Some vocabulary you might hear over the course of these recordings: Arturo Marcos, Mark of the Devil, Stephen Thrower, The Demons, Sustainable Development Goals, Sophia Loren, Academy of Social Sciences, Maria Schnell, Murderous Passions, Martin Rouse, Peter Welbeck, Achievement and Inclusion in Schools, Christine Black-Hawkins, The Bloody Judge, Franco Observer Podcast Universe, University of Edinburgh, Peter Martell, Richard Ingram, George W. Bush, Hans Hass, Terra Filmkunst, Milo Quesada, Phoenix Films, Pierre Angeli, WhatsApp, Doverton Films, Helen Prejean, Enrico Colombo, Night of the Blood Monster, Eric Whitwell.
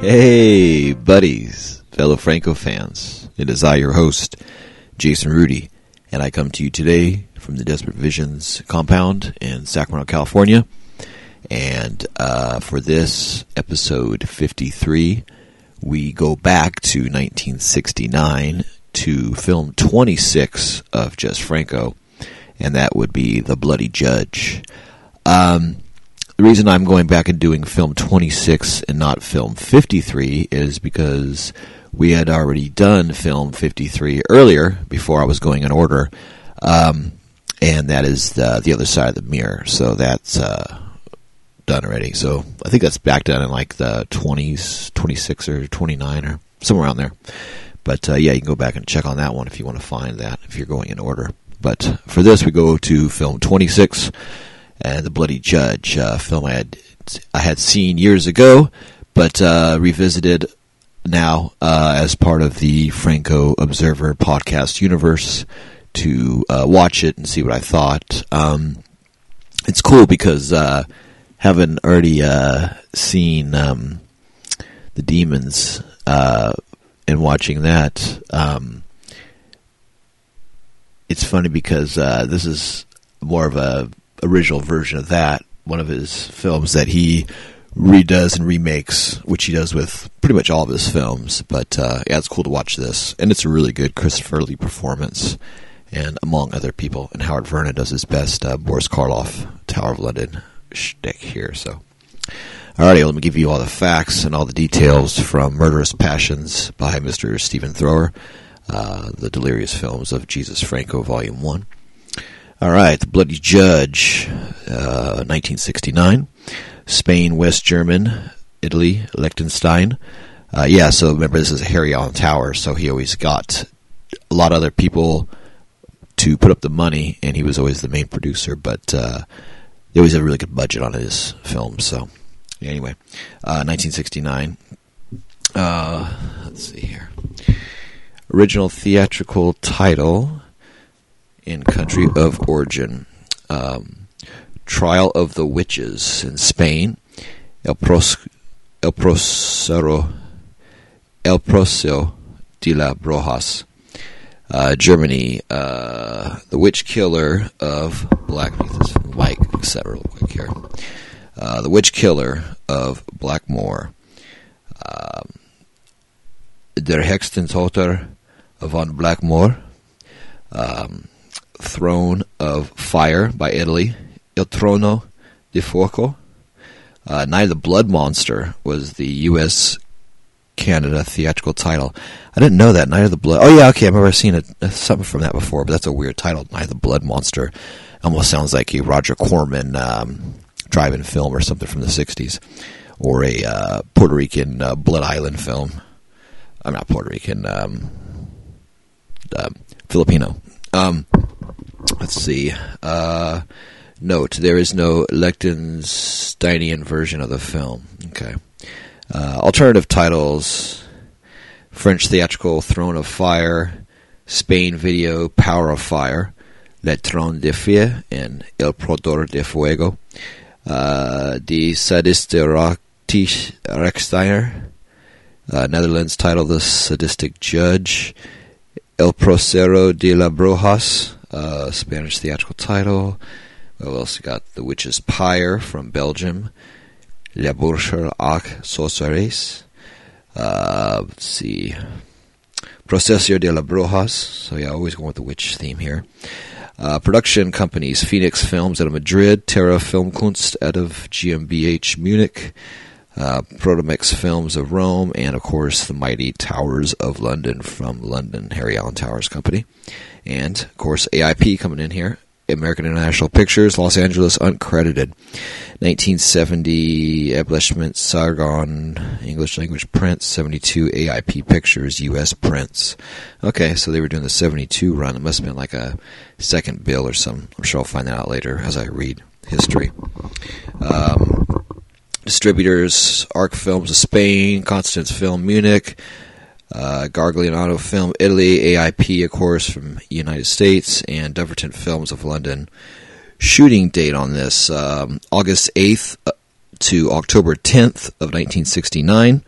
Hey, buddies, fellow Franco fans. It is I, your host, Jason Rudy, and I come to you today from the Desperate Visions compound in Sacramento, California. And for this episode 53, we go back to 1969 to film 26 of Jess Franco, and that would be The Bloody Judge. The reason I'm going back and doing film 26 and not film 53 is because we had already done film 53 earlier before I was going in order, and that is the other side of the mirror. So that's done already. So I think that's back down in like the 20s, 26 or 29 or somewhere around there. But yeah, you can go back and check on that one if you want to find that if you're going in order. But for this, we go to film 26. And The Bloody Judge, a film I had seen years ago, but revisited now as part of the Franco Observer Podcast Universe to watch it and see what I thought. It's cool because having already seen The Demons and watching that, it's funny because this is more of a original version of that, one of his films that he redoes and remakes, which he does with pretty much all of his films. But yeah, it's cool to watch this, and it's a really good Christopher Lee performance, and among other people. And Howard Vernon does his best Boris Karloff Tower of London shtick here. So, alrighty, let me give you all the facts and all the details from Murderous Passions by Mr. Stephen Thrower, the Delirious Films of Jesus Franco, Volume 1. All right, The Bloody Judge, 1969, Spain, West German, Italy, Liechtenstein. Yeah, so remember, this is Harry Alan Towers, so he always got a lot of other people to put up the money, and he was always the main producer, but they always had a really good budget on his films. So anyway, 1969. Let's see here. Original theatrical title... in country of origin, Trial of the Witches in Spain, El Proceso de las Brujas, Germany, The Witch Killer of The Witch Killer of Blackmoor, Der Hexentöter von Blackmoor, Throne of Fire by Italy, Il Trono di Fuoco. Night of the Blood Monster was the U.S. Canada theatrical title. I didn't know that, Night of the Blood. Oh yeah, okay, I remember I've seen something from that before, but that's a weird title, Night of the Blood Monster. Almost sounds like a Roger Corman drive-in film or something from the 60s, or a Puerto Rican Blood Island film. I'm not Puerto Rican, Filipino. Let's see. Note, there is no Liechtensteinian version of the film. Okay. Alternative titles, French theatrical, Throne of Fire, Spain video, Power of Fire, Le Trône de Feu, and El Poder de Fuego. The Sadistic Rechsteiner, Netherlands title, The Sadistic Judge, El Proceso de las Brujas, Spanish theatrical title. What else we got? The Witch's Pyre from Belgium. La Bourche aux Sorceres. Let's see. Proceso de las Brujas. So yeah, always going with the witch theme here. Production companies, Phoenix Films out of Madrid, Terra Filmkunst out of GmbH Munich, Prodomex Films of Rome, and of course the mighty Towers of London from London, Harry Alan Towers Company, and of course AIP coming in here, American International Pictures, Los Angeles, uncredited, 1970 Establishment Sargon English language prints, 72 AIP Pictures U.S. prints. Okay, so they were doing the 72 run. It must have been like a second bill or something. I'm sure I'll find that out later as I read history. Distributors, Arc Films of Spain, Constance Film Munich, Gargliano Film Italy, AIP, of course, from United States, and Doverton Films of London. Shooting date on this, August 8th to October 10th of 1969.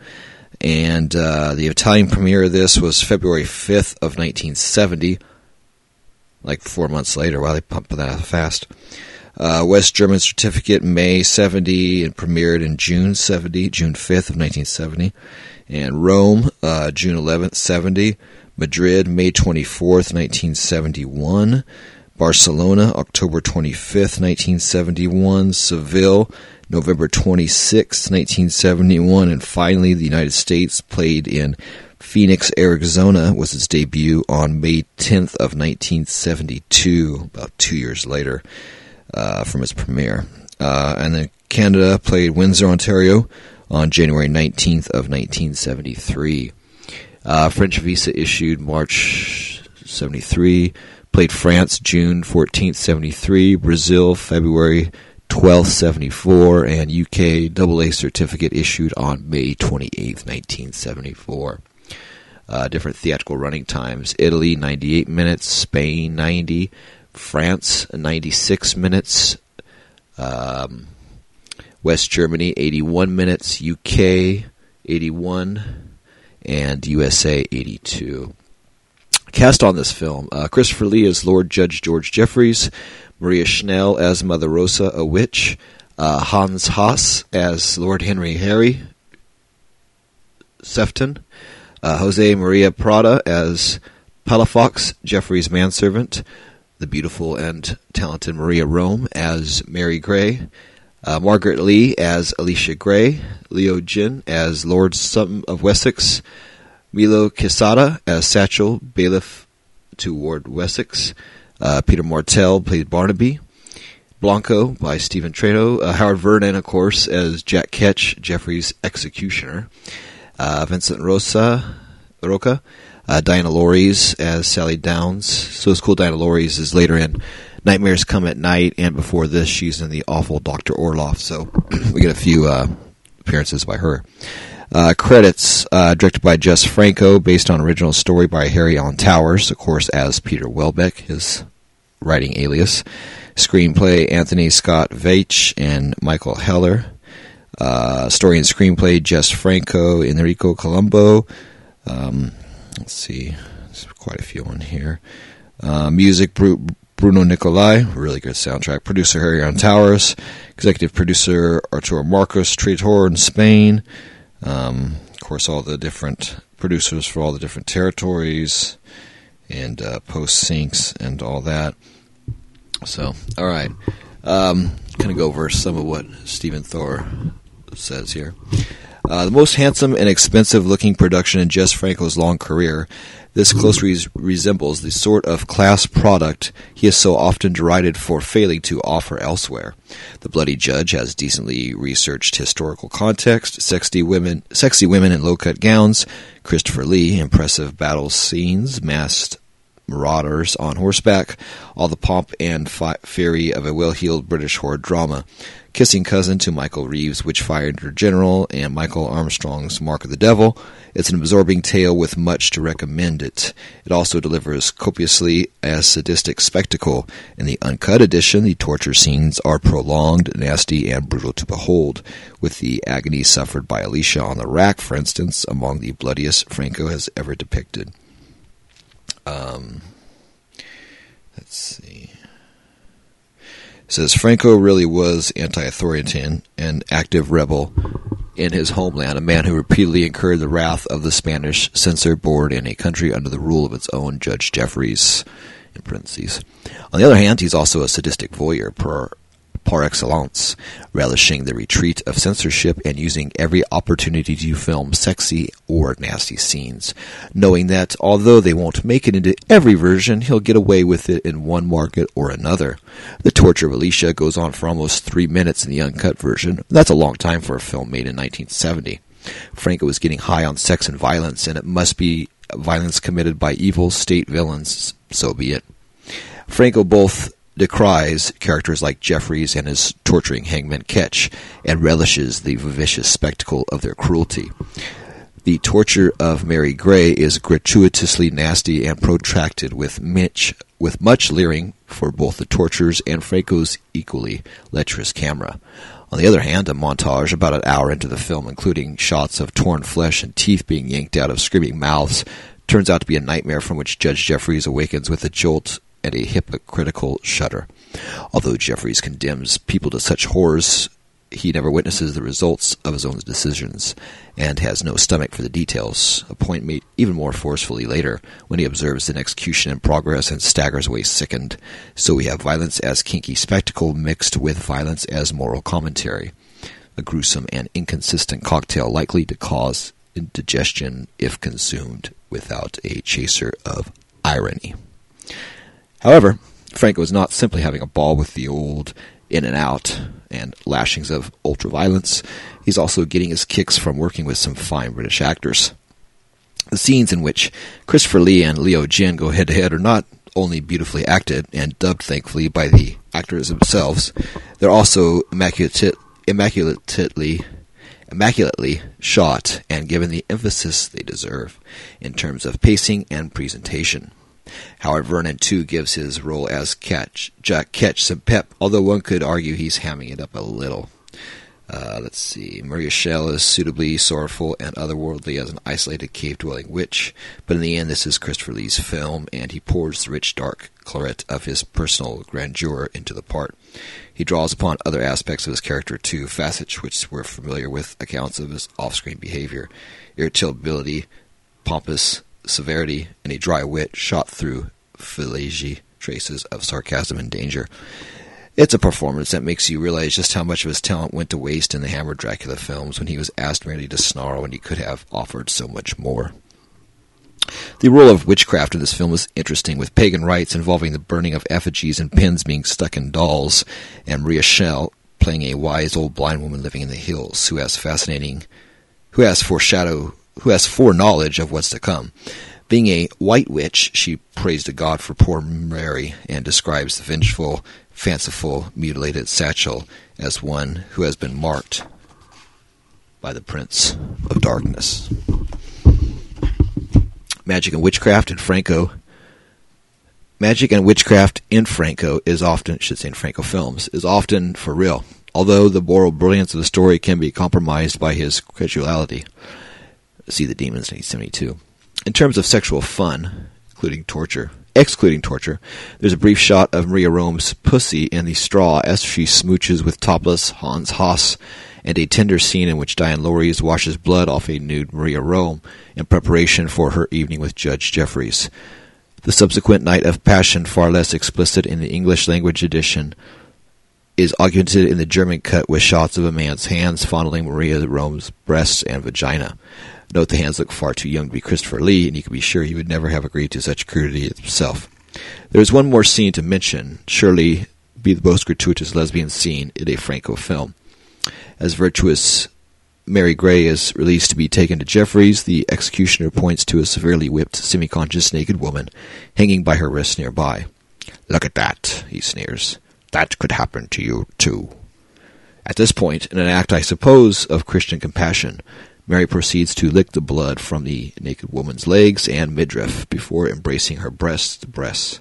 And the Italian premiere of this was February 5th of 1970, like 4 months later. Wow, they pumped that out fast. West German certificate, May 70, and premiered in June 70, June 5th of 1970. And Rome, June 11th, 70. Madrid, May 24th, 1971. Barcelona, October 25th, 1971. Seville, November 26th, 1971. And finally, the United States played in Phoenix, Arizona, was its debut on May 10th of 1972, about 2 years later. From its premiere. And then Canada played Windsor, Ontario on January 19th of 1973. French visa issued March 73. Played France June 14th, 73. Brazil February 12th, 74. And UK AA certificate issued on May 28th, 1974. Different theatrical running times. Italy, 98 minutes. Spain, 90. France, 96 minutes, West Germany, 81 minutes, UK, 81, and USA, 82. Cast on this film, Christopher Lee as Lord Judge George Jeffreys, Maria Schnell as Mother Rosa, a witch, Hans Hass as Lord Henry Harry Sefton, José María Prada as Palafox, Jeffreys' manservant, the beautiful and talented Maria Rohm as Mary Gray, Margaret Lee as Alicia Gray, Leo Jin as Lord Sutton of Wessex, Milo Quesada as Satchel, bailiff to Ward Wessex, Peter Martell played Barnaby, Blanco by Stephen Thrower, Howard Vernon, of course, as Jack Ketch, Jeffreys' executioner, Vincent Roca, Diana Lorys as Sally Downs. So it's cool. Diana Lorys is later in Nightmares Come at Night, and before this, she's in The Awful Dr. Orloff. So we get a few appearances by her. Credits directed by Jess Franco, based on original story by Harry Alan Towers, of course, as Peter Welbeck, his writing alias. Screenplay Anthony Scott Veitch and Michael Heller. Story and screenplay Jess Franco, Enrico Colombo. Let's see, there's quite a few on here. Music, Bruno Nicolai, really good soundtrack. Producer, Harry Alan Towers. Executive producer, Arturo Marcos Tretor in Spain. Of course, all the different producers for all the different territories and post-syncs and all that. So, all right. Kind of go over some of what Stephen Thrower says here. The most handsome and expensive-looking production in Jess Franco's long career, this closely resembles the sort of class product he is so often derided for failing to offer elsewhere. The Bloody Judge has decently researched historical context, sexy women in low-cut gowns, Christopher Lee, impressive battle scenes, masked marauders on horseback, all the pomp and fury of a well-heeled British horror drama. Kissing cousin to Michael Reeves' Witchfinder General and Michael Armstrong's Mark of the Devil, it's an absorbing tale with much to recommend it. It also delivers copiously as sadistic spectacle. In the uncut edition, the torture scenes are prolonged, nasty, and brutal to behold, with the agony suffered by Alicia on the rack, for instance, among the bloodiest Franco has ever depicted. Let's see. It says Franco really was anti-authoritarian, an active rebel in his homeland, a man who repeatedly incurred the wrath of the Spanish censor board in a country under the rule of its own Judge Jeffreys, in parentheses. On the other hand, he's also a sadistic voyeur par excellence, relishing the retreat of censorship and using every opportunity to film sexy or nasty scenes, knowing that although they won't make it into every version, he'll get away with it in one market or another. The torture of Alicia goes on for almost 3 minutes in the uncut version. That's a long time for a film made in 1970. Franco was getting high on sex and violence, and it must be violence committed by evil state villains, so be it. Franco both decries characters like Jeffreys and his torturing hangman Ketch, and relishes the vicious spectacle of their cruelty. The torture of Mary Gray is gratuitously nasty and protracted, with much leering for both the torturers and Franco's equally lecherous camera. On the other hand, a montage about an hour into the film, including shots of torn flesh and teeth being yanked out of screaming mouths, turns out to be a nightmare from which Judge Jeffreys awakens with a jolt and a hypocritical shudder. Although Jeffreys condemns people to such horrors, he never witnesses the results of his own decisions and has no stomach for the details, a point made even more forcefully later when he observes an execution in progress and staggers away sickened. So we have violence as kinky spectacle mixed with violence as moral commentary, a gruesome and inconsistent cocktail likely to cause indigestion if consumed without a chaser of irony. However, Franco is not simply having a ball with the old in and out and lashings of ultraviolence. He's also getting his kicks from working with some fine British actors. The scenes in which Christopher Lee and Leo Jin go head-to-head are not only beautifully acted and dubbed, thankfully, by the actors themselves, they're also immaculately shot and given the emphasis they deserve in terms of pacing and presentation. Howard Vernon, too, gives his role as Jack Ketch some pep, although one could argue he's hamming it up a little. Let's see. Maria Schnell is suitably sorrowful and otherworldly as an isolated cave-dwelling witch, but in the end this is Christopher Lee's film, and he pours the rich, dark claret of his personal grandeur into the part. He draws upon other aspects of his character, too, facets which we're familiar with accounts of his off-screen behavior, irritability, pompous severity, and a dry wit shot through filagee traces of sarcasm and danger. It's a performance that makes you realize just how much of his talent went to waste in the Hammer Dracula films when he was asked merely to snarl when he could have offered so much more. The role of witchcraft in this film is interesting, with pagan rites involving the burning of effigies and pins being stuck in dolls, and Maria Schnell playing a wise old blind woman living in the hills who has foreknowledge of what's to come. Being a white witch, she prays to God for poor Mary and describes the vengeful, fanciful, mutilated satchel as one who has been marked by the Prince of Darkness. Magic and witchcraft in Franco in Franco films, is often for real, although the moral brilliance of the story can be compromised by his credulity. See The Demons, 1972. In terms of sexual fun, excluding torture, there's a brief shot of Maria Rohm's pussy in the straw as she smooches with topless Hans Hass, and a tender scene in which Diana Lorys washes blood off a nude Maria Rohm in preparation for her evening with Judge Jeffreys. The subsequent Night of Passion, far less explicit in the English language edition, is augmented in the German cut with shots of a man's hands fondling Maria Rohm's breasts and vagina. Note the hands look far too young to be Christopher Lee, and you can be sure he would never have agreed to such crudity himself. There is one more scene to mention, surely be the most gratuitous lesbian scene in a Franco film. As virtuous Mary Gray is released to be taken to Jeffreys, the executioner points to a severely whipped, semi-conscious naked woman hanging by her wrists nearby. "Look at that," he sneers. "That could happen to you, too." At this point, in an act, I suppose, of Christian compassion, Mary proceeds to lick the blood from the naked woman's legs and midriff before embracing her breast to breast.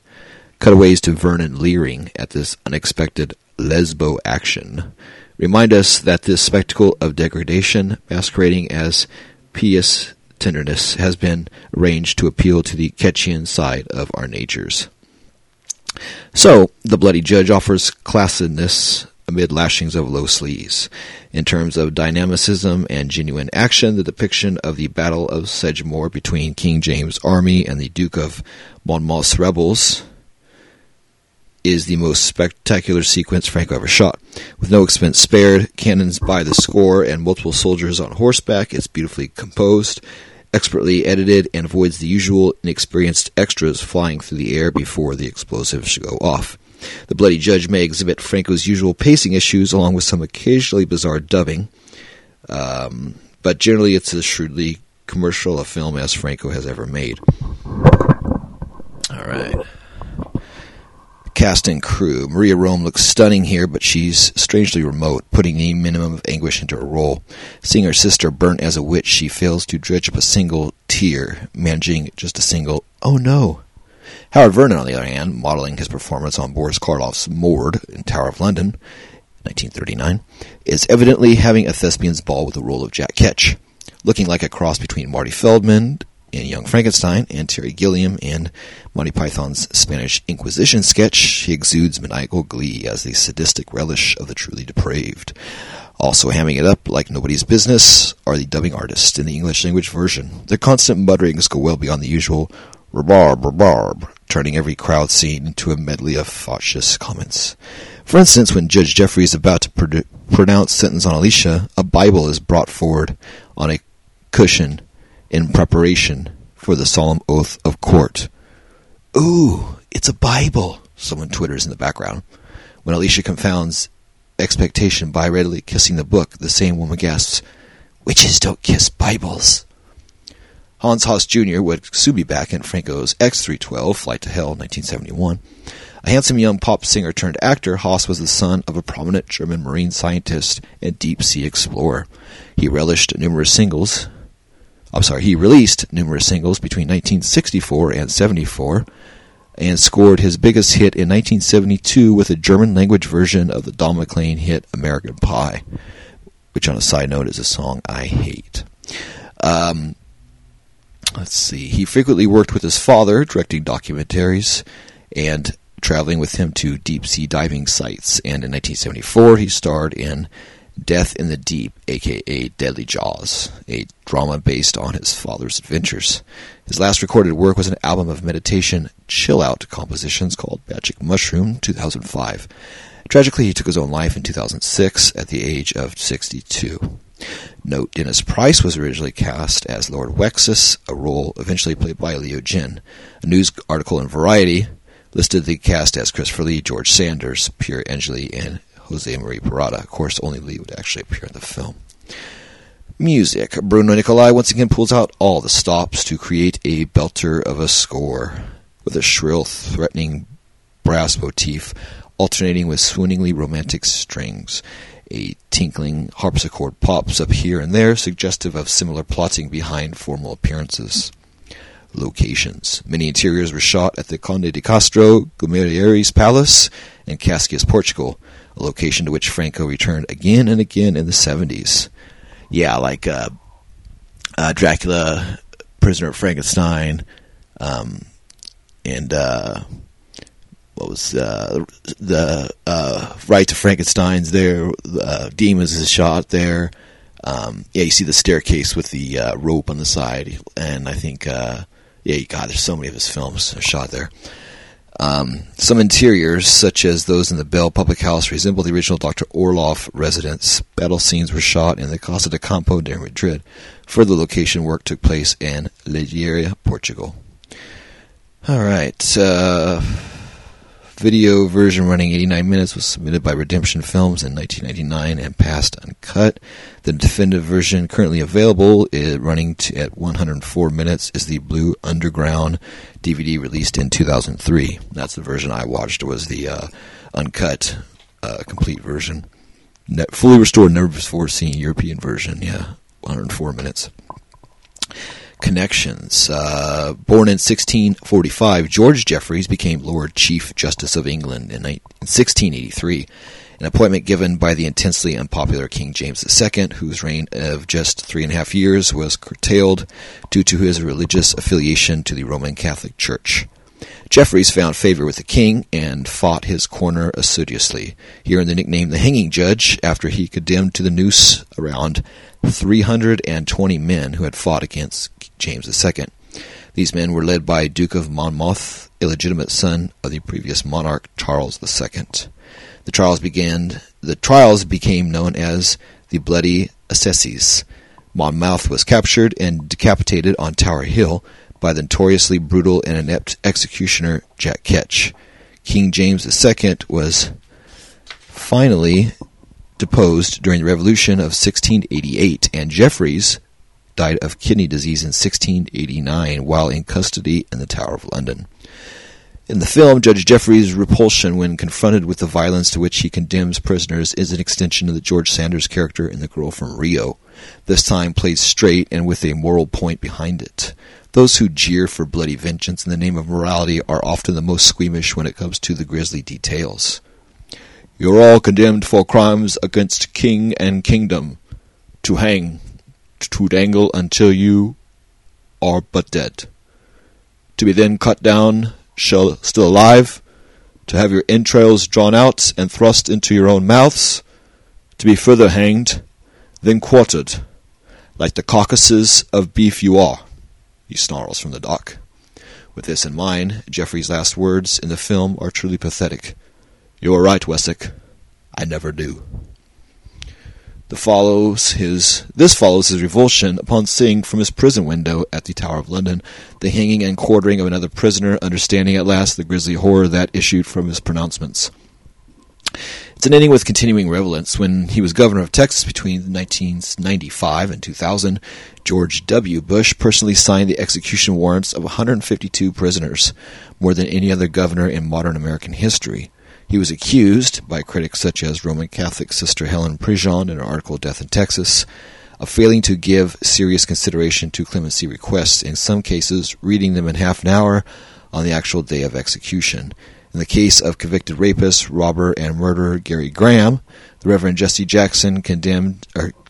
Cutaways to Vernon leering at this unexpected lesbo action remind us that this spectacle of degradation, masquerading as pious tenderness, has been arranged to appeal to the Ketchian side of our natures. So, The Bloody Judge offers classedness amid lashings of low sleaze. In terms of dynamicism and genuine action, the depiction of the Battle of Sedgemoor between King James' army and the Duke of Monmouth's rebels is the most spectacular sequence Franco ever shot. With no expense spared, cannons by the score, and multiple soldiers on horseback, it's beautifully composed, expertly edited, and avoids the usual inexperienced extras flying through the air before the explosives go off. The Bloody Judge may exhibit Franco's usual pacing issues along with some occasionally bizarre dubbing, but generally it's as shrewdly commercial a film as Franco has ever made. All right. Cast and crew. Maria Rohm looks stunning here, but she's strangely remote, putting the minimum of anguish into her role. Seeing her sister burnt as a witch, she fails to dredge up a single tear, managing just a single, "Oh no." Howard Vernon, on the other hand, modeling his performance on Boris Karloff's Mord in Tower of London, 1939, is evidently having a thespian's ball with the role of Jack Ketch, looking like a cross between Marty Feldman in Young Frankenstein and Terry Gilliam in Monty Python's Spanish Inquisition sketch. He exudes maniacal glee as the sadistic relish of the truly depraved. Also hamming it up like nobody's business are the dubbing artists in the English language version. Their constant mutterings go well beyond the usual "rebarb, rebarb," turning every crowd scene into a medley of facetious comments. For instance, when Judge Jeffreys is about to pronounce sentence on Alicia, a Bible is brought forward on a cushion in preparation for the solemn oath of court. "Ooh, it's a Bible," someone twitters in the background. When Alicia confounds expectation by readily kissing the book, the same woman gasps, "Witches don't kiss Bibles." Hans Hass Jr. would soon be back in Franco's X-312, Flight to Hell, 1971. A handsome young pop singer turned actor, Hass was the son of a prominent German marine scientist and deep-sea explorer. He released numerous singles between 1964 and 74, and scored his biggest hit in 1972 with a German-language version of the Don McLean hit American Pie, which, on a side note, is a song I hate. He frequently worked with his father, directing documentaries and traveling with him to deep-sea diving sites, and in 1974 he starred in Death in the Deep, a.k.a. Deadly Jaws, a drama based on his father's adventures. His last recorded work was an album of meditation chill-out compositions called Magic Mushroom, 2005. Tragically, he took his own life in 2006 at the age of 62. Note, Dennis Price was originally cast as Lord Wexus, a role eventually played by Leo Jin. A news article in Variety listed the cast as Christopher Lee, George Sanders, Pierre Angeli, and José María Prada. Of course, only Lee would actually appear in the film. Music. Bruno Nicolai once again pulls out all the stops to create a belter of a score, with a shrill, threatening brass motif alternating with swooningly romantic strings. A tinkling harpsichord pops up here and there, suggestive of similar plotting behind formal appearances. Locations. Many interiors were shot at the Conde de Castro Guarnieri's Palace in Cascias, Portugal, a location to which Franco returned again and again in the 70s. Yeah, like Dracula, Prisoner of Frankenstein, and what was the Rite of Frankenstein's there, Demons is shot there. You see the staircase with the rope on the side, and I think, there's so many of his films shot there. Some interiors, such as those in the Bell Public House, resemble the original Dr. Orloff residence. Battle scenes were shot in the Casa de Campo near Madrid. Further location work took place in Leiria, Portugal. All right. Video version running 89 minutes was submitted by Redemption Films in 1999 and passed uncut. The definitive version currently available, running at 104 minutes, is the Blue Underground DVD released in 2003. That's the version I watched, was the uncut, complete version. Fully restored, never before seen European version, 104 minutes. Connections. Born in 1645, George Jeffreys became Lord Chief Justice of England in 1683, an appointment given by the intensely unpopular King James II, whose reign of just 3.5 years was curtailed due to his religious affiliation to the Roman Catholic Church. Jeffreys found favor with the king and fought his corner assiduously. He earned the nickname the Hanging Judge after he condemned to the noose around 320 men who had fought against James II. These men were led by Duke of Monmouth, illegitimate son of the previous monarch Charles II. The trials became known as the Bloody Assizes. Monmouth was captured and decapitated on Tower Hill by the notoriously brutal and inept executioner Jack Ketch. King James II was finally deposed during the Revolution of 1688, and Jeffreys died of kidney disease in 1689 while in custody in the Tower of London. In the film, Judge Jeffreys' repulsion when confronted with the violence to which he condemns prisoners is an extension of the George Sanders character in The Girl from Rio, this time played straight and with a moral point behind it. Those who jeer for bloody vengeance in the name of morality are often the most squeamish when it comes to the grisly details. You're all condemned for crimes against king and kingdom, to hang, to dangle until you are but dead, to be then cut down, shall still alive, to have your entrails drawn out and thrust into your own mouths, to be further hanged, then quartered, like the carcasses of beef you are, he snarls from the dock. With this in mind, Jeffrey's last words in the film are truly pathetic. You are right, Wessex. I never do. This follows his revulsion upon seeing from his prison window at the Tower of London the hanging and quartering of another prisoner, understanding at last the grisly horror that issued from his pronouncements. It's an ending with continuing relevance. When he was governor of Texas between 1995 and 2000, George W. Bush personally signed the execution warrants of 152 prisoners, more than any other governor in modern American history. He was accused, by critics such as Roman Catholic Sister Helen Prejean in her article Death in Texas, of failing to give serious consideration to clemency requests, in some cases reading them in half an hour on the actual day of execution. In the case of convicted rapist, robber, and murderer Gary Graham, the Reverend Jesse Jackson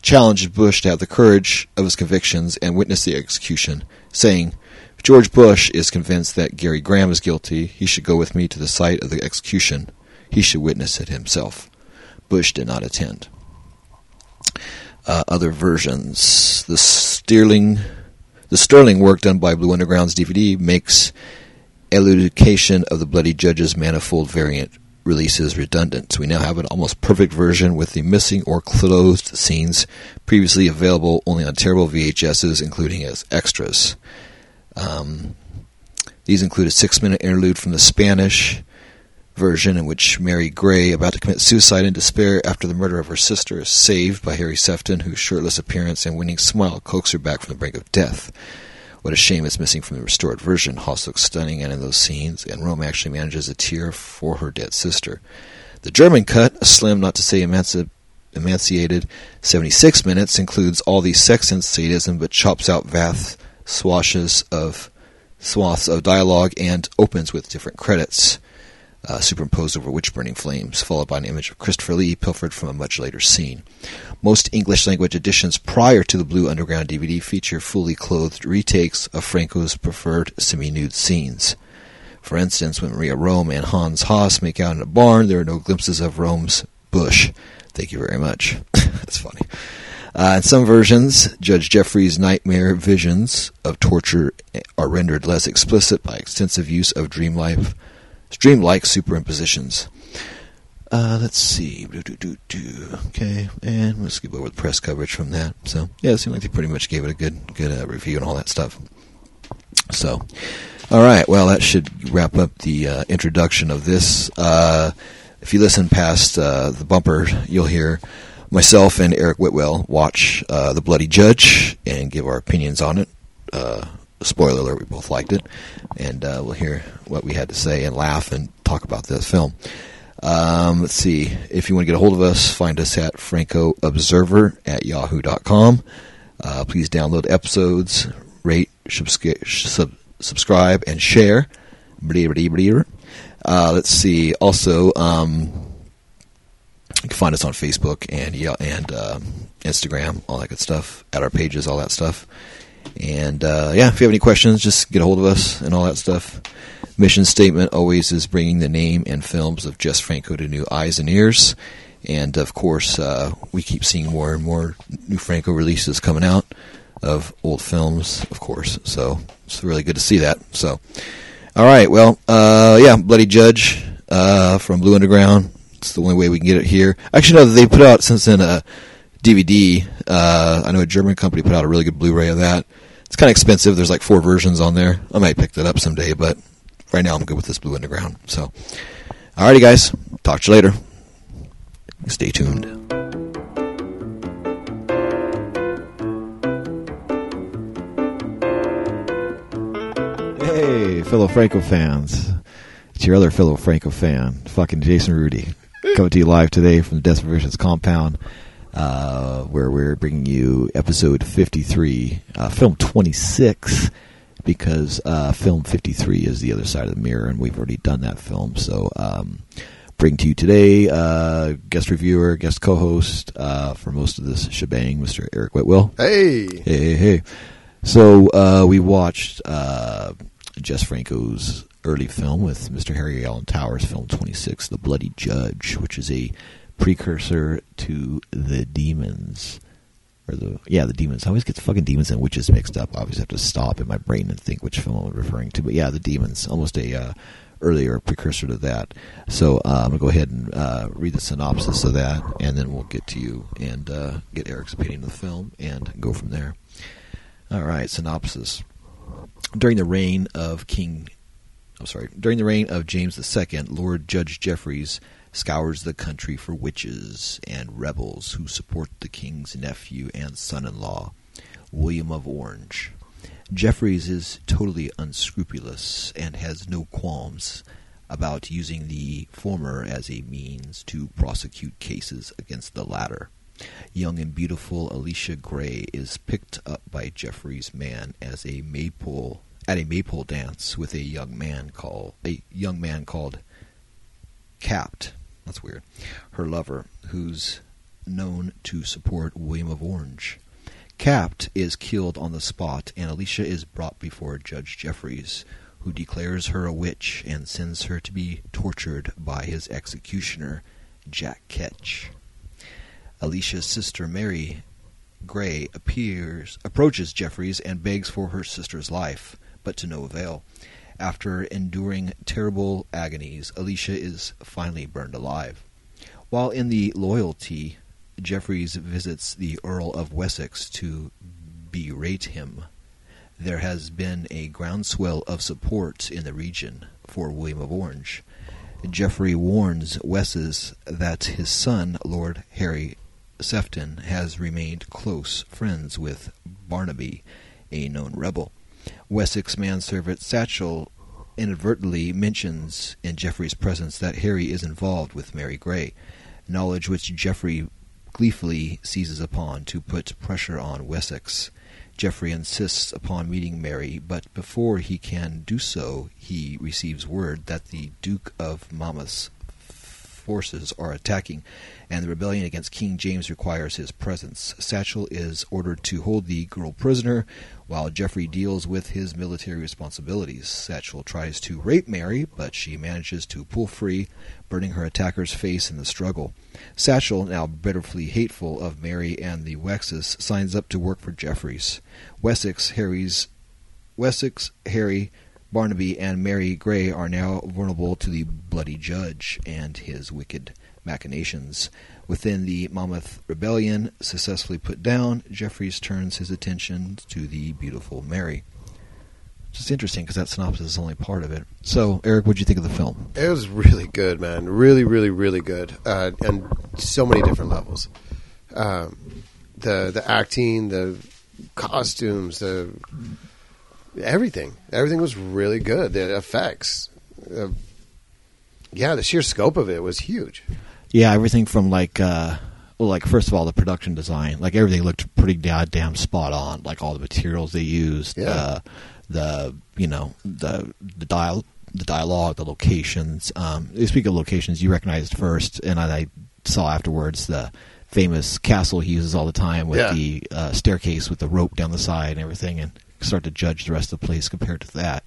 challenged Bush to have the courage of his convictions and witness the execution, saying, "If George Bush is convinced that Gary Graham is guilty, he should go with me to the site of the execution. He should witness it himself." Bush did not attend. Other versions. The sterling work done by Blue Underground's DVD makes elucidation of the Bloody Judge's manifold variant releases redundant. So we now have an almost perfect version with the missing or closed scenes previously available only on terrible VHSs, including as extras. These include a 6-minute interlude from the Spanish version in which Mary Gray, about to commit suicide in despair after the murder of her sister, is saved by Harry Sefton, whose shirtless appearance and winning smile coax her back from the brink of death. What a shame it's missing from the restored version. Haas looks stunning and in those scenes, and Rome actually manages a tear for her dead sister. The German cut, a slim, not to say emaciated 76 minutes, includes all the sex and sadism, but chops out vast swaths of dialogue and opens with different credits superimposed over witch-burning flames, followed by an image of Christopher Lee pilfered from a much later scene. Most English-language editions prior to the Blue Underground DVD feature fully clothed retakes of Franco's preferred semi-nude scenes. For instance, when Maria Rohm and Hans Hass make out in a barn, there are no glimpses of Rohm's bush. Thank you very much. That's funny. In some versions, Judge Jeffreys' nightmare visions of torture are rendered less explicit by extensive use of dreamlike superimpositions. Let's see. Okay, and we'll skip over the press coverage from that. So, yeah, it seemed like they pretty much gave it a good review and all that stuff. So, all right. Well, that should wrap up the introduction of this. If you listen past the bumper, you'll hear myself and Eric Whitwell watch The Bloody Judge and give our opinions on it. Spoiler alert, we both liked it, and we'll hear what we had to say and laugh and talk about this film. Let's see. If you want to get a hold of us, find us at francoobserver@yahoo.com. Please download episodes, rate, subscribe, and share. Let's see. Also, you can find us on Facebook and Instagram, all that good stuff, at our pages, all that stuff. And, yeah, if you have any questions, just get a hold of us and all that stuff. Mission statement always is bringing the name and films of Jess Franco to new eyes and ears. And, of course, we keep seeing more and more new Franco releases coming out of old films, of course. So it's really good to see that. So, all right, well, yeah, Bloody Judge from Blue Underground. It's the only way we can get it here. Actually, no, they put out since then a DVD. I know a German company put out a really good Blu-ray of that. It's kind of expensive. There's like 4 versions on there. I might pick that up someday, but right now I'm good with this Blue Underground. So, alrighty, guys. Talk to you later. Stay tuned. Hey, fellow Franco fans. It's your other fellow Franco fan, fucking Jason Rudy, coming to you live today from the Desperate Visions compound, where we're bringing you episode 53, film 26, because film 53 is The Other Side of the Mirror, and we've already done that film. So bring to you today. Guest reviewer, guest co-host for most of this shebang, Mr. Eric Whitwell. Hey! Hey. So we watched Jess Franco's early film with Mr. Harry Alan Towers, film 26, The Bloody Judge, which is a precursor to The Demons. The Demons. I always get fucking demons and witches mixed up. I always have to stop in my brain and think which film I'm referring to. But yeah, The Demons, almost a earlier precursor to that. So I'm going to go ahead and read the synopsis of that, and then we'll get to you and get Eric's opinion of the film and go from there. All right, synopsis. During the reign of James II, Lord Judge Jeffreys scours the country for witches and rebels who support the king's nephew and son-in-law, William of Orange. Jeffreys is totally unscrupulous and has no qualms about using the former as a means to prosecute cases against the latter. Young and beautiful Alicia Gray is picked up by Jeffreys' man as a maypole dance with a young man called Capt. That's weird. Her lover, who's known to support William of Orange. Capt is killed on the spot, and Alicia is brought before Judge Jeffreys, who declares her a witch and sends her to be tortured by his executioner, Jack Ketch. Alicia's sister Mary Gray approaches Jeffreys and begs for her sister's life, but to no avail. After enduring terrible agonies, Alicia is finally burned alive. While in the loyalty, Jeffreys visits the Earl of Wessex to berate him. There has been a groundswell of support in the region for William of Orange. Jeffrey warns Wessex that his son, Lord Harry Sefton, has remained close friends with Barnaby, a known rebel. Wessex manservant Satchel inadvertently mentions in Jeffrey's presence that Harry is involved with Mary Gray, knowledge which Jeffrey gleefully seizes upon to put pressure on Wessex. Jeffrey insists upon meeting Mary, but before he can do so, he receives word that the Duke of Monmouth's forces are attacking, and the rebellion against King James requires his presence. Satchel is ordered to hold the girl prisoner while Jeffrey deals with his military responsibilities. Satchel tries to rape Mary, but she manages to pull free, burning her attacker's face in the struggle. Satchel, now bitterly hateful of Mary and the Wexes, signs up to work for Jeffreys. Wessex, Harry, Barnaby, and Mary Gray are now vulnerable to the Bloody Judge and his wicked machinations. Within the Monmouth Rebellion, successfully put down, Jeffreys turns his attention to the beautiful Mary. It's just interesting because that synopsis is only part of it. So, Eric, what did you think of the film? It was really good, man. Really, really, really good. And so many different levels. The acting, the costumes, the... Everything was really good. The effects, the sheer scope of it was huge. Yeah, everything from first of all, the production design, like everything looked pretty goddamn spot on. Like all the materials they used, the dialogue, the locations. They speak of locations you recognized first, and I saw afterwards the famous castle he uses all the time with the staircase with the rope down the side and everything, and start to judge the rest of the place compared to that,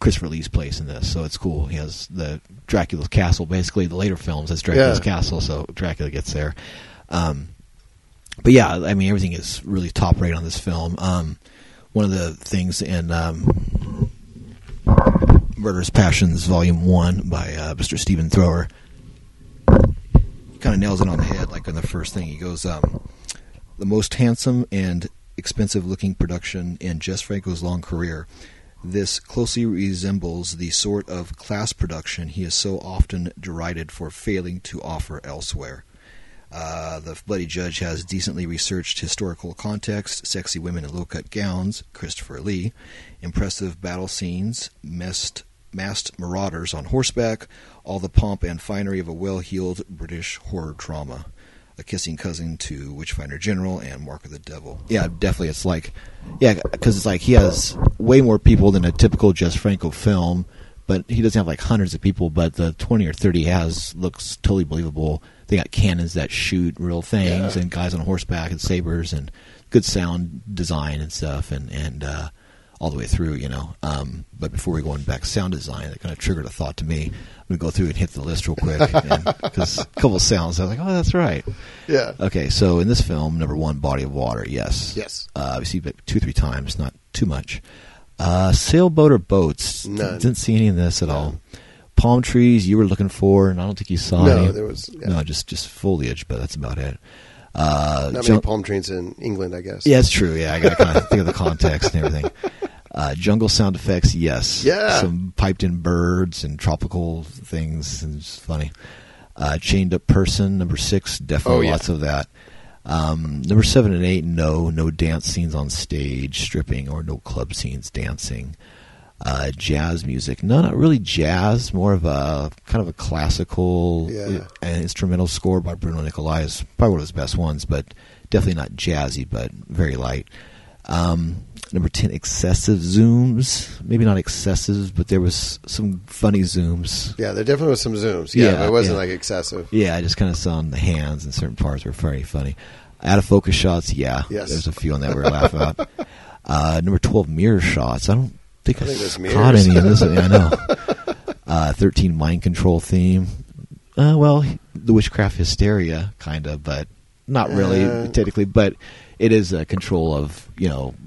Christopher Lee's place in this. So it's cool. He has the Dracula's castle, basically the later films, that's Dracula's castle. So Dracula gets there. But yeah, I mean, everything is really top rate on this film. One of the things in, Murderous Passions Volume 1 by, Mr. Stephen Thrower, he kind of nails it on the head. Like in the first thing he goes, the most handsome and expensive-looking production in Jess Franco's long career. This closely resembles the sort of class production he is so often derided for failing to offer elsewhere. The Bloody Judge has decently researched historical context, sexy women in low-cut gowns, Christopher Lee, impressive battle scenes, masked marauders on horseback, all the pomp and finery of a well-heeled British horror drama. A kissing cousin to Witchfinder General and Mark of the Devil. Yeah, definitely. It's like, because it's like he has way more people than a typical Jess Franco film, But he doesn't have like hundreds of people, but the 20 or 30 has looks totally believable. They got cannons that shoot real things, and guys on horseback and sabers, and good sound design and stuff, and all the way through, you know. But before we go on back sound design, that kind of triggered a thought to me. I'm going to go through and hit the list real quick, because a couple of sounds, I was like, oh, that's right. Yeah. Okay, so in this film, number one, body of water, yes. Yes. We see it 2-3 times, not too much. Sailboat or boats, didn't see any of this at all. Palm trees you were looking for, and I don't think you saw any. No, there was... Yeah. No, just foliage, but that's about it. Not many palm trees in England, I guess. Yeah, it's true. Yeah, I got to kind of think of the context and everything. Jungle sound effects, yes. Yeah. Some piped-in birds and tropical things. It's funny. Chained up person, number 6, definitely lots of that. Number 7 and 8, no dance scenes on stage, stripping, or no club scenes dancing. Jazz music, no, not really jazz, more of a kind of a classical and instrumental score by Bruno Nicolai is probably one of his best ones, but definitely not jazzy, but very light. Number 10, excessive zooms. Maybe not excessive, but there was some funny zooms. Yeah, there definitely was some zooms. Yeah, but it wasn't like excessive. Yeah, I just kind of saw on the hands and certain parts were very funny. Out of focus shots, there's a few on that we were laughing about. Number 12, mirror shots. I don't think I caught any of this. I know. 13, mind control theme. The witchcraft hysteria, kind of, but not really technically, but... It is a control of,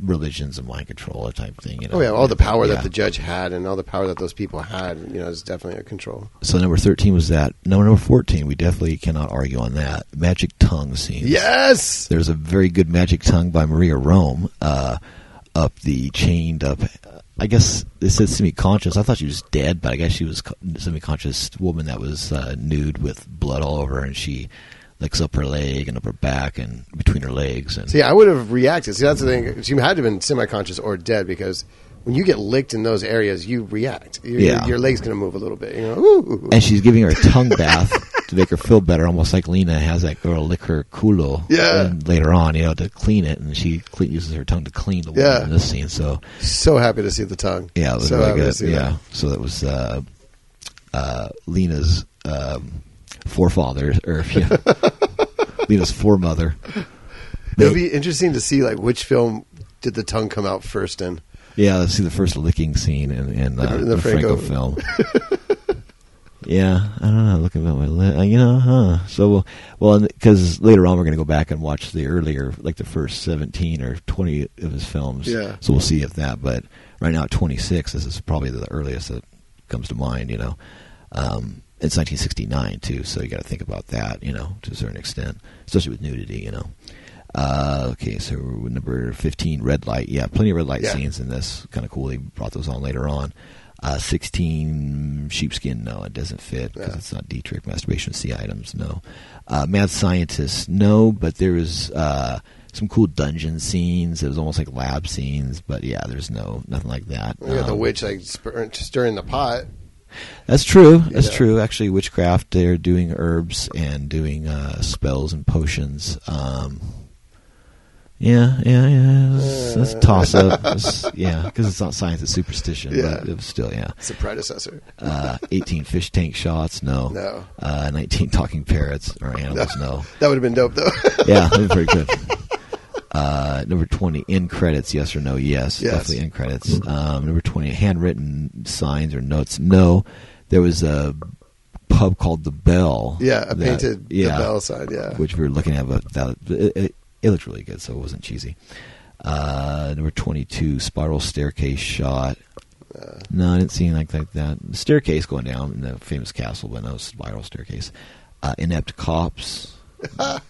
religions and mind control type thing. All the power that the judge had and all the power that those people had, is definitely a control. So number 13 was that. No, number 14, we definitely cannot argue on that. Magic tongue scenes. Yes! There's a very good magic tongue by Maria Rohm up the chained up. I guess it says semi-conscious. I thought she was dead, but I guess she was a semi-conscious woman that was nude with blood all over, and she... licks up her leg and up her back and between her legs. And I would have reacted. See, that's the thing. She had to have been semi-conscious or dead, because when you get licked in those areas, you react. Your leg's going to move a little bit. Ooh. And she's giving her a tongue bath to make her feel better, almost like Lena has that girl lick her culo later on, to clean it. And she uses her tongue to clean the wound in this scene. So happy to see the tongue. Yeah, it was really good. Yeah. So that was Lena's... forefather, or Lena's foremother. It'll be interesting to see which film did the tongue come out first in. Yeah, let's see the first licking scene in the Franco film. I don't know. Looking at my lip, So well, because later on we're going to go back and watch the earlier, the first 17 or 20 of his films. Yeah. So we'll see if that. But right now, at 26, this is probably the earliest that comes to mind. It's 1969, too, so you got to think about that, to a certain extent, especially with nudity, Okay, so number 15, red light. Yeah, plenty of red light scenes in this. Kind of cool. They brought those on later on. 16, sheepskin. No, it doesn't fit because it's not Dietrich. Masturbation, sea items. No. Mad scientist. No, but there was some cool dungeon scenes. It was almost like lab scenes, but there's nothing like that. Yeah, the witch stirring the pot. That's true. That's true. Actually, witchcraft, they're doing herbs and doing spells and potions. That's a toss-up. Because it's not science, it's superstition. Yeah. But it was still, it's a predecessor. 18 fish tank shots, no. No. 19 talking parrots or animals, no. That would have been dope, though. Yeah, that would be pretty good. Number 20, end credits, yes or no? Yes. Definitely end credits. Number 20, handwritten signs or notes, no. There was a pub called The Bell. Yeah, a painted The Bell sign, which we were looking at, but it looked really good, so it wasn't cheesy. Number 22, spiral staircase shot. No, I didn't see anything like that. Staircase going down in the famous castle, but no spiral staircase. Inept cops. Not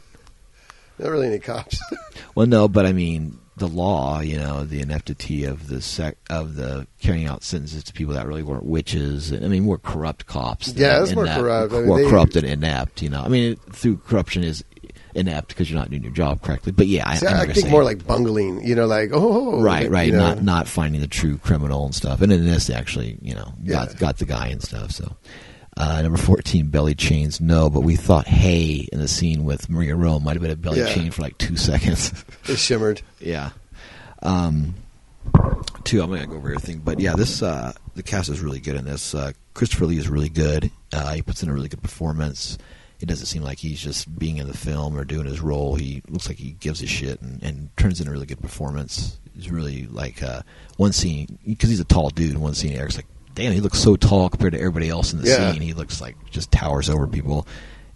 really any cops. Well, no, but I mean the law. The ineptity of the carrying out sentences to people that really weren't witches. I mean, more corrupt cops. Yeah, that's more corrupt. Corrupt than inept. I mean, through corruption is inept because you're not doing your job correctly. But yeah, I think more like bungling. Right. Not finding the true criminal and stuff. And in this, actually, got the guy and stuff. So. Number 14, belly chains, no, but we thought hay in the scene with Maria Rohm might have been a belly chain for 2 seconds. It shimmered. too. I'm not going to go over everything. But, yeah, this the cast is really good in this. Christopher Lee is really good. He puts in a really good performance. It doesn't seem like he's just being in the film or doing his role. He looks like he gives a shit and turns in a really good performance. He's really like one scene, because he's a tall dude, one scene Eric's like, damn, he looks so tall compared to everybody else in the scene. He looks like just towers over people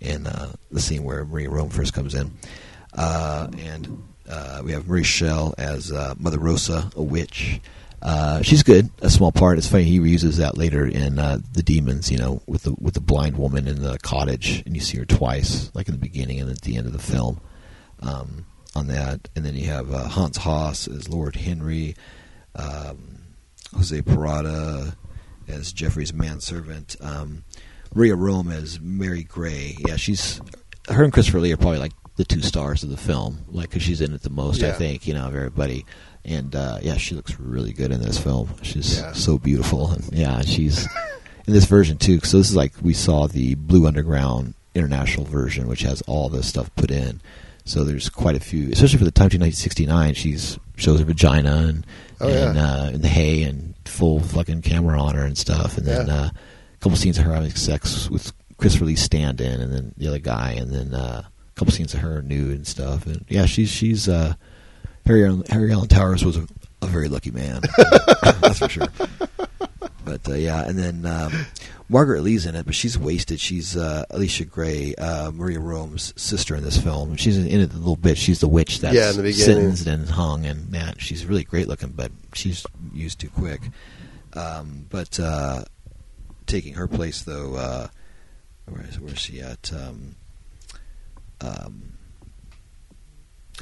in the scene where Maria Rohm first comes in. And we have Maria Schnell as Mother Rosa, a witch. She's good, a small part. It's funny, he reuses that later in The Demons, you know, with the blind woman in the cottage, and you see her twice, like in the beginning and at the end of the film on that. And then you have Hans Hass as Lord Henry, José Parada as Jeffrey's manservant, Maria Rohm as Mary Gray. Yeah, her and Christopher Lee are probably like the two stars of the film, like, because she's in it the most, I think, you know, of everybody. And, yeah, she looks really good in this film. She's so beautiful. And, yeah, she's in this version, too. So this is like we saw the Blue Underground International version, which has all this stuff put in. So there's quite a few, especially for the time 1969, shows her vagina and in the hay and full fucking camera on her and stuff. And then a couple scenes of her having sex with Christopher Lee stand-in and then the other guy. And then a couple scenes of her nude and stuff. And, yeah, she's Harry Alan Towers was a very lucky man. That's for sure. But, yeah, and then Margaret Lee's in it, but she's wasted. She's Alicia Gray, Maria Rohm's sister in this film. She's in it a little bit. She's the witch that's sentenced and hung and that. She's really great looking, but she's used too quick. But taking her place, though, where is she at?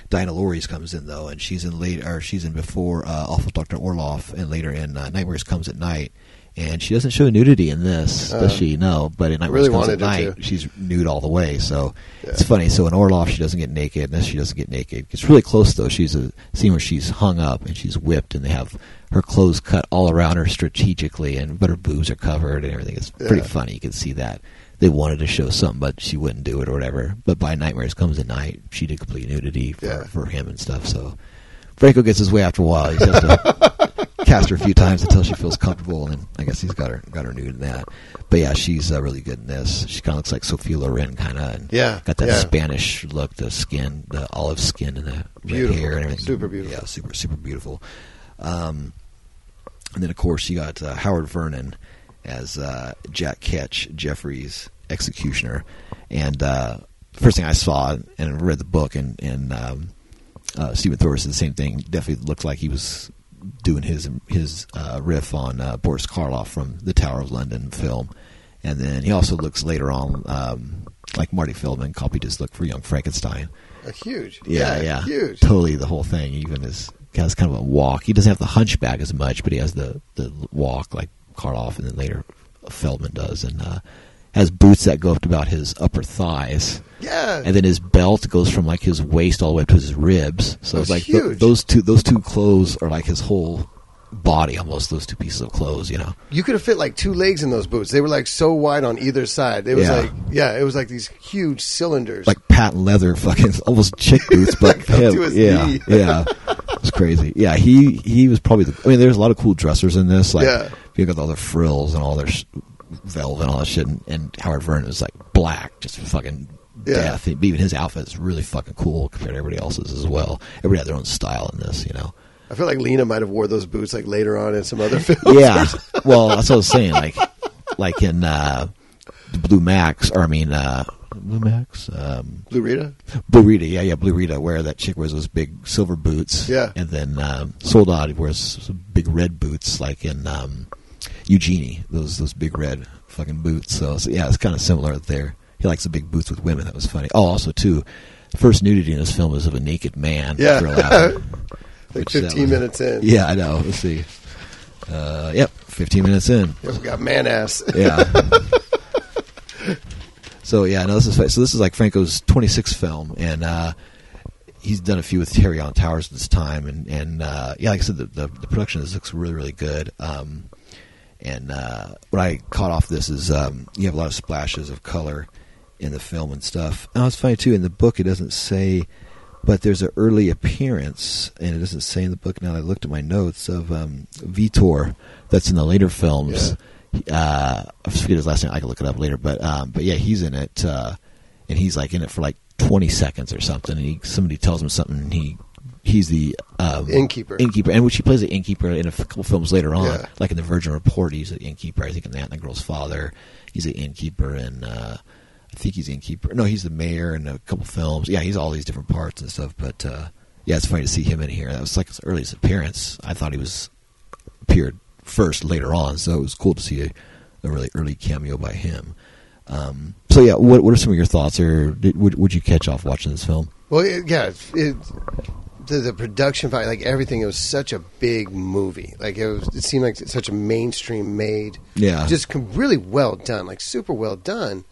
Diana Lorys comes in, though, and she's in before Awful Dr. Orloff, and later in Nightmares Comes at Night. And she doesn't show nudity in this, does she? No, but in Nightmares Comes at Night, she's nude all the way. So it's funny. So in Orloff, she doesn't get naked. In this, she doesn't get naked. It's really close, though. She's a scene where she's hung up and she's whipped, and they have her clothes cut all around her strategically, but her boobs are covered and everything. It's pretty funny. You can see that. They wanted to show something, but she wouldn't do it or whatever. But by Nightmares Comes at Night, she did complete nudity for him and stuff. So Franco gets his way after a while. He has to cast her a few times until she feels comfortable, and I guess he's got her nude in that. But yeah, she's really good in this. She kind of looks like Sophia Loren, kind of. Yeah, got that Spanish look, the skin, the olive skin, and the beautiful red hair and everything. Super beautiful. Yeah, super super beautiful. And then of course you got Howard Vernon as Jack Ketch, Jeffreys' executioner. And the first thing I saw and read the book, and Stephen Thrower said the same thing. Definitely looked like he was doing his riff on Boris Karloff from the Tower of London film. And then he also looks later on like Marty Feldman copied his look for Young Frankenstein. Huge. Yeah. Huge. Totally the whole thing. Even his has kind of a walk. He doesn't have the hunchback as much, but he has the walk like Karloff, and then later Feldman does, and has boots that go up to about his upper thighs. Yeah, and then his belt goes from like his waist all the way up to his ribs. So it's like those two clothes are like his whole body, almost, those two pieces of clothes. You know, you could have fit like two legs in those boots. They were like so wide on either side. It was it was like these huge cylinders, like patent leather, fucking almost chick boots, but like him. Yeah. It was crazy. Yeah, he was probably. I mean, there's a lot of cool dressers in this. Like, you got all the frills and all their velvet and all that shit, and Howard Vernon is like black, just fucking death. Even his outfit is really fucking cool compared to everybody else's as well. Everybody had their own style in this, you know. I feel like Lena might have wore those boots like later on in some other films. Yeah, well, that's what I was saying. Like in Blue Rita, Blue Rita, where that chick wears those big silver boots. Yeah, and then Soldad wears some big red boots, like in Eugenie, those big red fucking boots. So yeah, it's kind of similar there. He likes the big boots with women. That was funny. Oh, also too, the first nudity in this film is of a naked man. Yeah, like 15 minutes in. Yeah, I know. Let's see. 15 minutes in. Yeah, we got man ass. Yeah. So yeah, no, this is like Franco's 26th film, and he's done a few with Harry Alan Towers at this time, and yeah, like I said, the production of this looks really really good. And what I caught off this is you have a lot of splashes of color in the film and stuff. And it's funny too, in the book it doesn't say But there's an early appearance, and it doesn't say in the book now. I looked at my notes of Vitor, that's in the later films. Yeah. I forget his last name. I can look it up later. But yeah, he's in it, and he's like in it for like 20 seconds or something. And somebody tells him something, and he's the innkeeper, and which he plays the innkeeper in a couple films later on, yeah. Like in the Virgin Report. He's the innkeeper, I think, in that, and the girl's father. He's the innkeeper, and. I think he's the innkeeper. No, he's the mayor in a couple films. Yeah, he's all these different parts and stuff. But yeah, it's funny to see him in here. That was like his earliest appearance. I thought he appeared first later on, so it was cool to see a really early cameo by him. So yeah, what are some of your thoughts, or would you catch off watching this film? Well, the production value, like everything, it was such a big movie. Like it seemed like such a mainstream made. Yeah, just really well done, like super well done.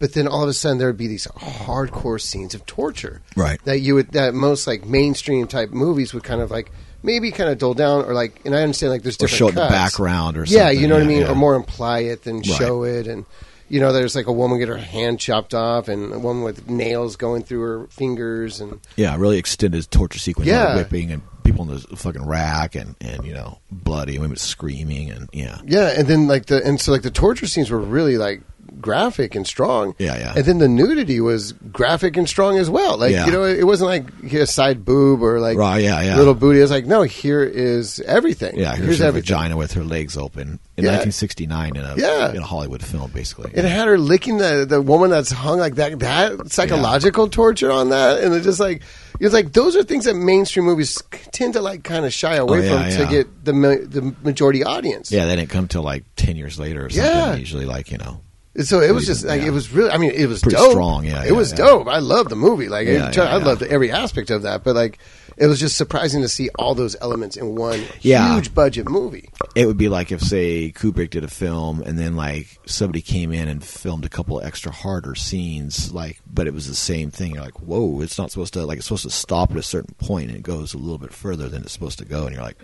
But then all of a sudden there would be these hardcore scenes of torture, right? That most like mainstream type movies would kind of like maybe kind of dull down, or like. And I understand like there's different cuts. Or show it in the background or something. Yeah, you know what I mean, yeah. Or more imply it than show it. And you know, there's like a woman get her hand chopped off, and a woman with nails going through her fingers, and yeah, really extended torture sequence. Yeah, like whipping and people in the fucking rack, and you know, bloody women screaming, and yeah, and then like the torture scenes were really like. Graphic and strong, yeah. And then the nudity was graphic and strong as well. Like you know, it wasn't like a side boob or like little booty. It was like no, here is everything. Yeah, here's her everything. Vagina with her legs open in 1969 in a Hollywood film, basically. It had her licking the woman that's hung like that. That psychological torture on that, and it's like those are things that mainstream movies tend to like kind of shy away from to get the majority audience. Yeah, they didn't come till like 10 years later or something. Yeah. Usually, like you know. So it was just like it was really. I mean, it was pretty dope. Strong. Yeah, it was dope. I loved the movie. Like I loved every aspect of that. But like, it was just surprising to see all those elements in one huge budget movie. It would be like if, say, Kubrick did a film and then like somebody came in and filmed a couple extra harder scenes. Like, but it was the same thing. You're like, whoa, it's not supposed to. Like, it's supposed to stop at a certain point and it goes a little bit further than it's supposed to go. And you're like,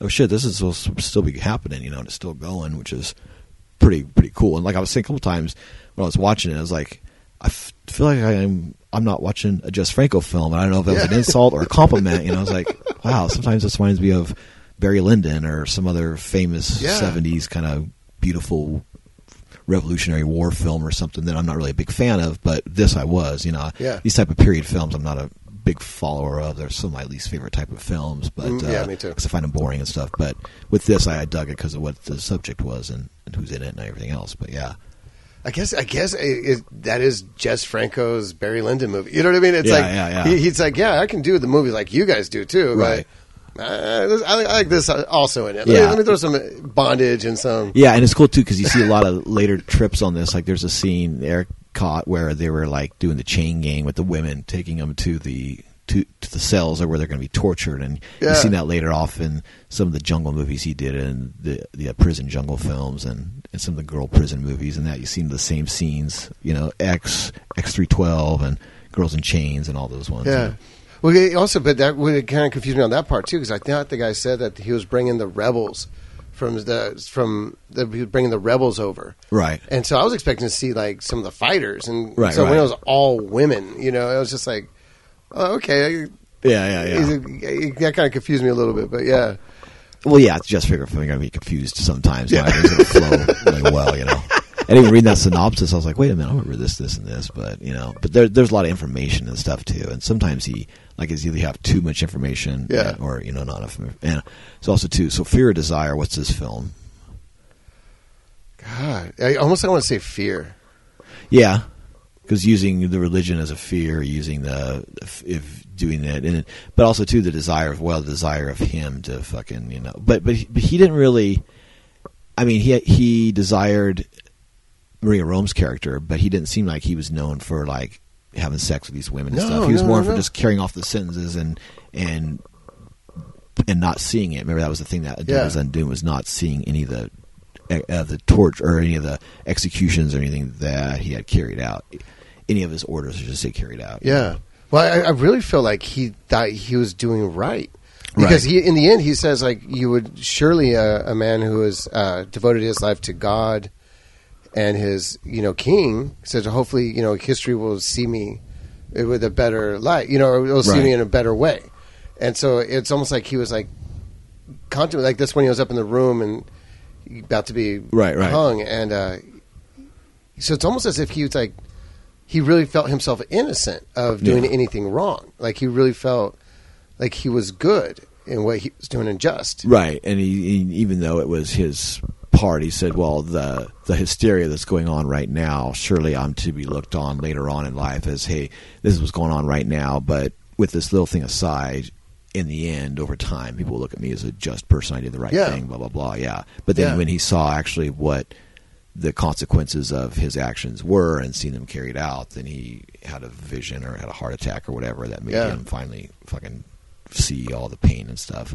oh shit, this is supposed to still be happening. You know, and it's still going, which is. Pretty cool. And like I was saying a couple times when I was watching it, I was like, I feel like I'm not watching a Jess Franco film. And I don't know if that was an insult or a compliment. You know, I was like, wow, sometimes this reminds me of Barry Lyndon or some other famous 70s kind of beautiful Revolutionary War film or something that I'm not really a big fan of. But this I was, you know. Yeah. These type of period films I'm not a big follower of. They're some of my least favorite type of films, but me too, because I find them boring and stuff. But with this, I dug it because of what the subject was and who's in it and everything else. But yeah, I guess that is Jess Franco's Barry Lyndon movie. You know what I mean? It's he's like, yeah, I can do the movies like you guys do too, right? I like this also in it. Let me throw some bondage and some. Yeah, and it's cool too because you see a lot of later trips on this. Like there's a scene Eric caught where they were like doing the chain gang with the women, taking them to the cells or where they're going to be tortured, and you've seen that later off in some of the jungle movies he did and the prison jungle films and some of the girl prison movies and that you've seen the same scenes, you know, X312 and Girls in Chains and all those ones. Yeah. Well, it also, but that would kind of confuse me on that part too because I thought the guy said that he was bringing the rebels. Bringing the rebels over, right? And so I was expecting to see like some of the fighters, and when it was all women, you know, I was just like, oh, okay, that kind of confused me a little bit, but yeah. Well, yeah, it's just figure I'm gonna be confused sometimes. Yeah, it's gonna flow really well, you know. And even reading that synopsis, I was like, wait a minute, I remember this and this, but you know, but there's a lot of information and stuff too, and sometimes he. Like, it's either you have too much information or, you know, not enough. And it's also, too, so Fear or Desire, what's this film? God, I want to say fear. Yeah, because using the religion as a fear, using doing that. And, but also, too, the desire of him to fucking, you know. But he didn't really, I mean, he desired Maria Rohm's character, but he didn't seem like he was known for, like, having sex with these women and stuff. He was more for just carrying off the sentences and not seeing it. Remember that was the thing that was undoing, was not seeing any of the torture or any of the executions or anything that he had carried out. Any of his orders were just carried out. Yeah. You know? Well, I really feel like he thought he was doing right. Because he, in the end, he says like you would surely a man who has devoted his life to God and his, you know, king said, hopefully, you know, history will see me with a better life, you know, or we'll see me in a better way. And so it's almost like he was like contemplating like this when he was up in the room and about to be hung. And so it's almost as if he was like, he really felt himself innocent of doing anything wrong. Like he really felt like he was good in what he was doing and just. Right. And he even though it was his part, he said, well, the hysteria that's going on right now, surely I'm to be looked on later on in life as, hey, this is what's going on right now. But with this little thing aside, in the end, over time, people will look at me as a just person. I did the right thing, blah, blah, blah. Yeah. But then when he saw actually what the consequences of his actions were and seen them carried out, then he had a vision or had a heart attack or whatever that made him finally fucking see all the pain and stuff,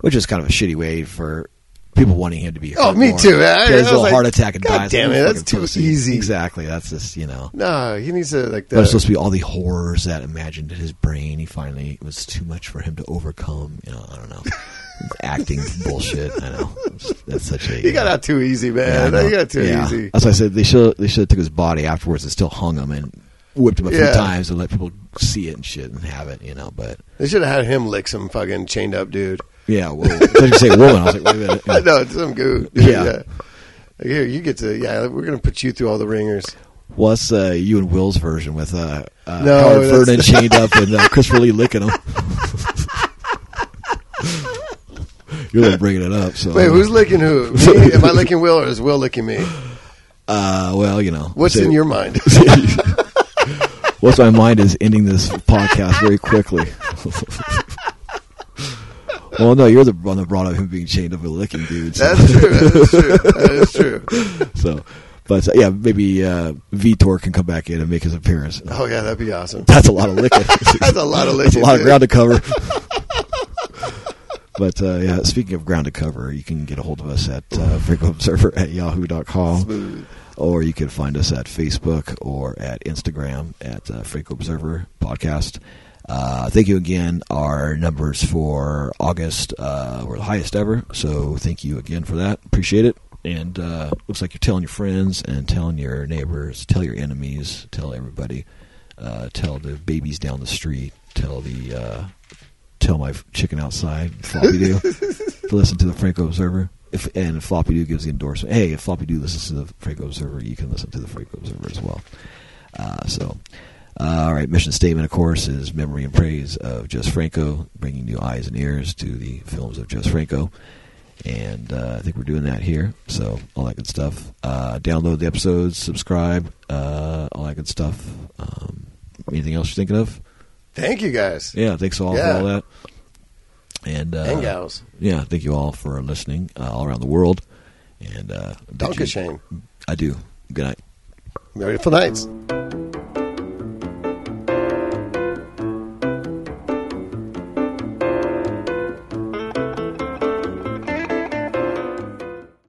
which is kind of a shitty way for people wanting him to be hurt. Oh, me too. There's a heart attack and dies. Damn it, that's too easy. Exactly. That's just, you know. No, he needs to like that. But it's supposed to be all the horrors that imagined in his brain. He finally, it was too much for him to overcome. You know, I don't know. Acting bullshit. I know. That's such a. He got out too easy, man. Yeah, he got too easy. That's why I said they should have took his body afterwards and still hung him and whipped him a few times and let people see it and shit and have it, you know. But they should have had him lick some fucking chained up dude. Yeah, well, I thought you say woman. I was like, wait a minute. Yeah. No, it's some goo. Yeah. Like, here, you get to. Yeah, we're gonna put you through all the ringers. Well, that's you and Will's version with Howard Vernon chained up and Christopher Lee licking him. You're like bringing it up. So. Wait, who's licking who? Me? Am I licking Will, or is Will licking me? Well, you know. What's in your mind? What's my mind is ending this podcast very quickly. Well, no, you're the one that brought up him being chained up and licking dudes. So. That's true. That is true. So, but yeah, maybe Vitor can come back in and make his appearance. Oh, yeah, that'd be awesome. That's a lot of licking. That's a lot of ground to cover. But, yeah, speaking of ground to cover, you can get a hold of us at FrancoObserver@yahoo.com. Smooth. Or you can find us at Facebook or at Instagram at Franco Observer Podcast. Thank you again. Our numbers for August were the highest ever. So thank you again for that. Appreciate it. And looks like you're telling your friends and telling your neighbors, tell your enemies, tell everybody, tell the babies down the street, tell my chicken outside, Floppy Doo, to listen to the Franco Observer. And Floppy Doo gives the endorsement. Hey, if Floppy Doo listens to the Franco Observer, you can listen to the Franco Observer as well. All right, mission statement, of course, is memory and praise of Jess Franco, bringing new eyes and ears to the films of Jess Franco. And I think we're doing that here, so all that good stuff. Download the episodes, subscribe, all that good stuff. Anything else you're thinking of? Thank you, guys. Yeah, thanks all for all that. And gals. Yeah, thank you all for listening all around the world. And don't get shame. I do. Good night. Merry full nights.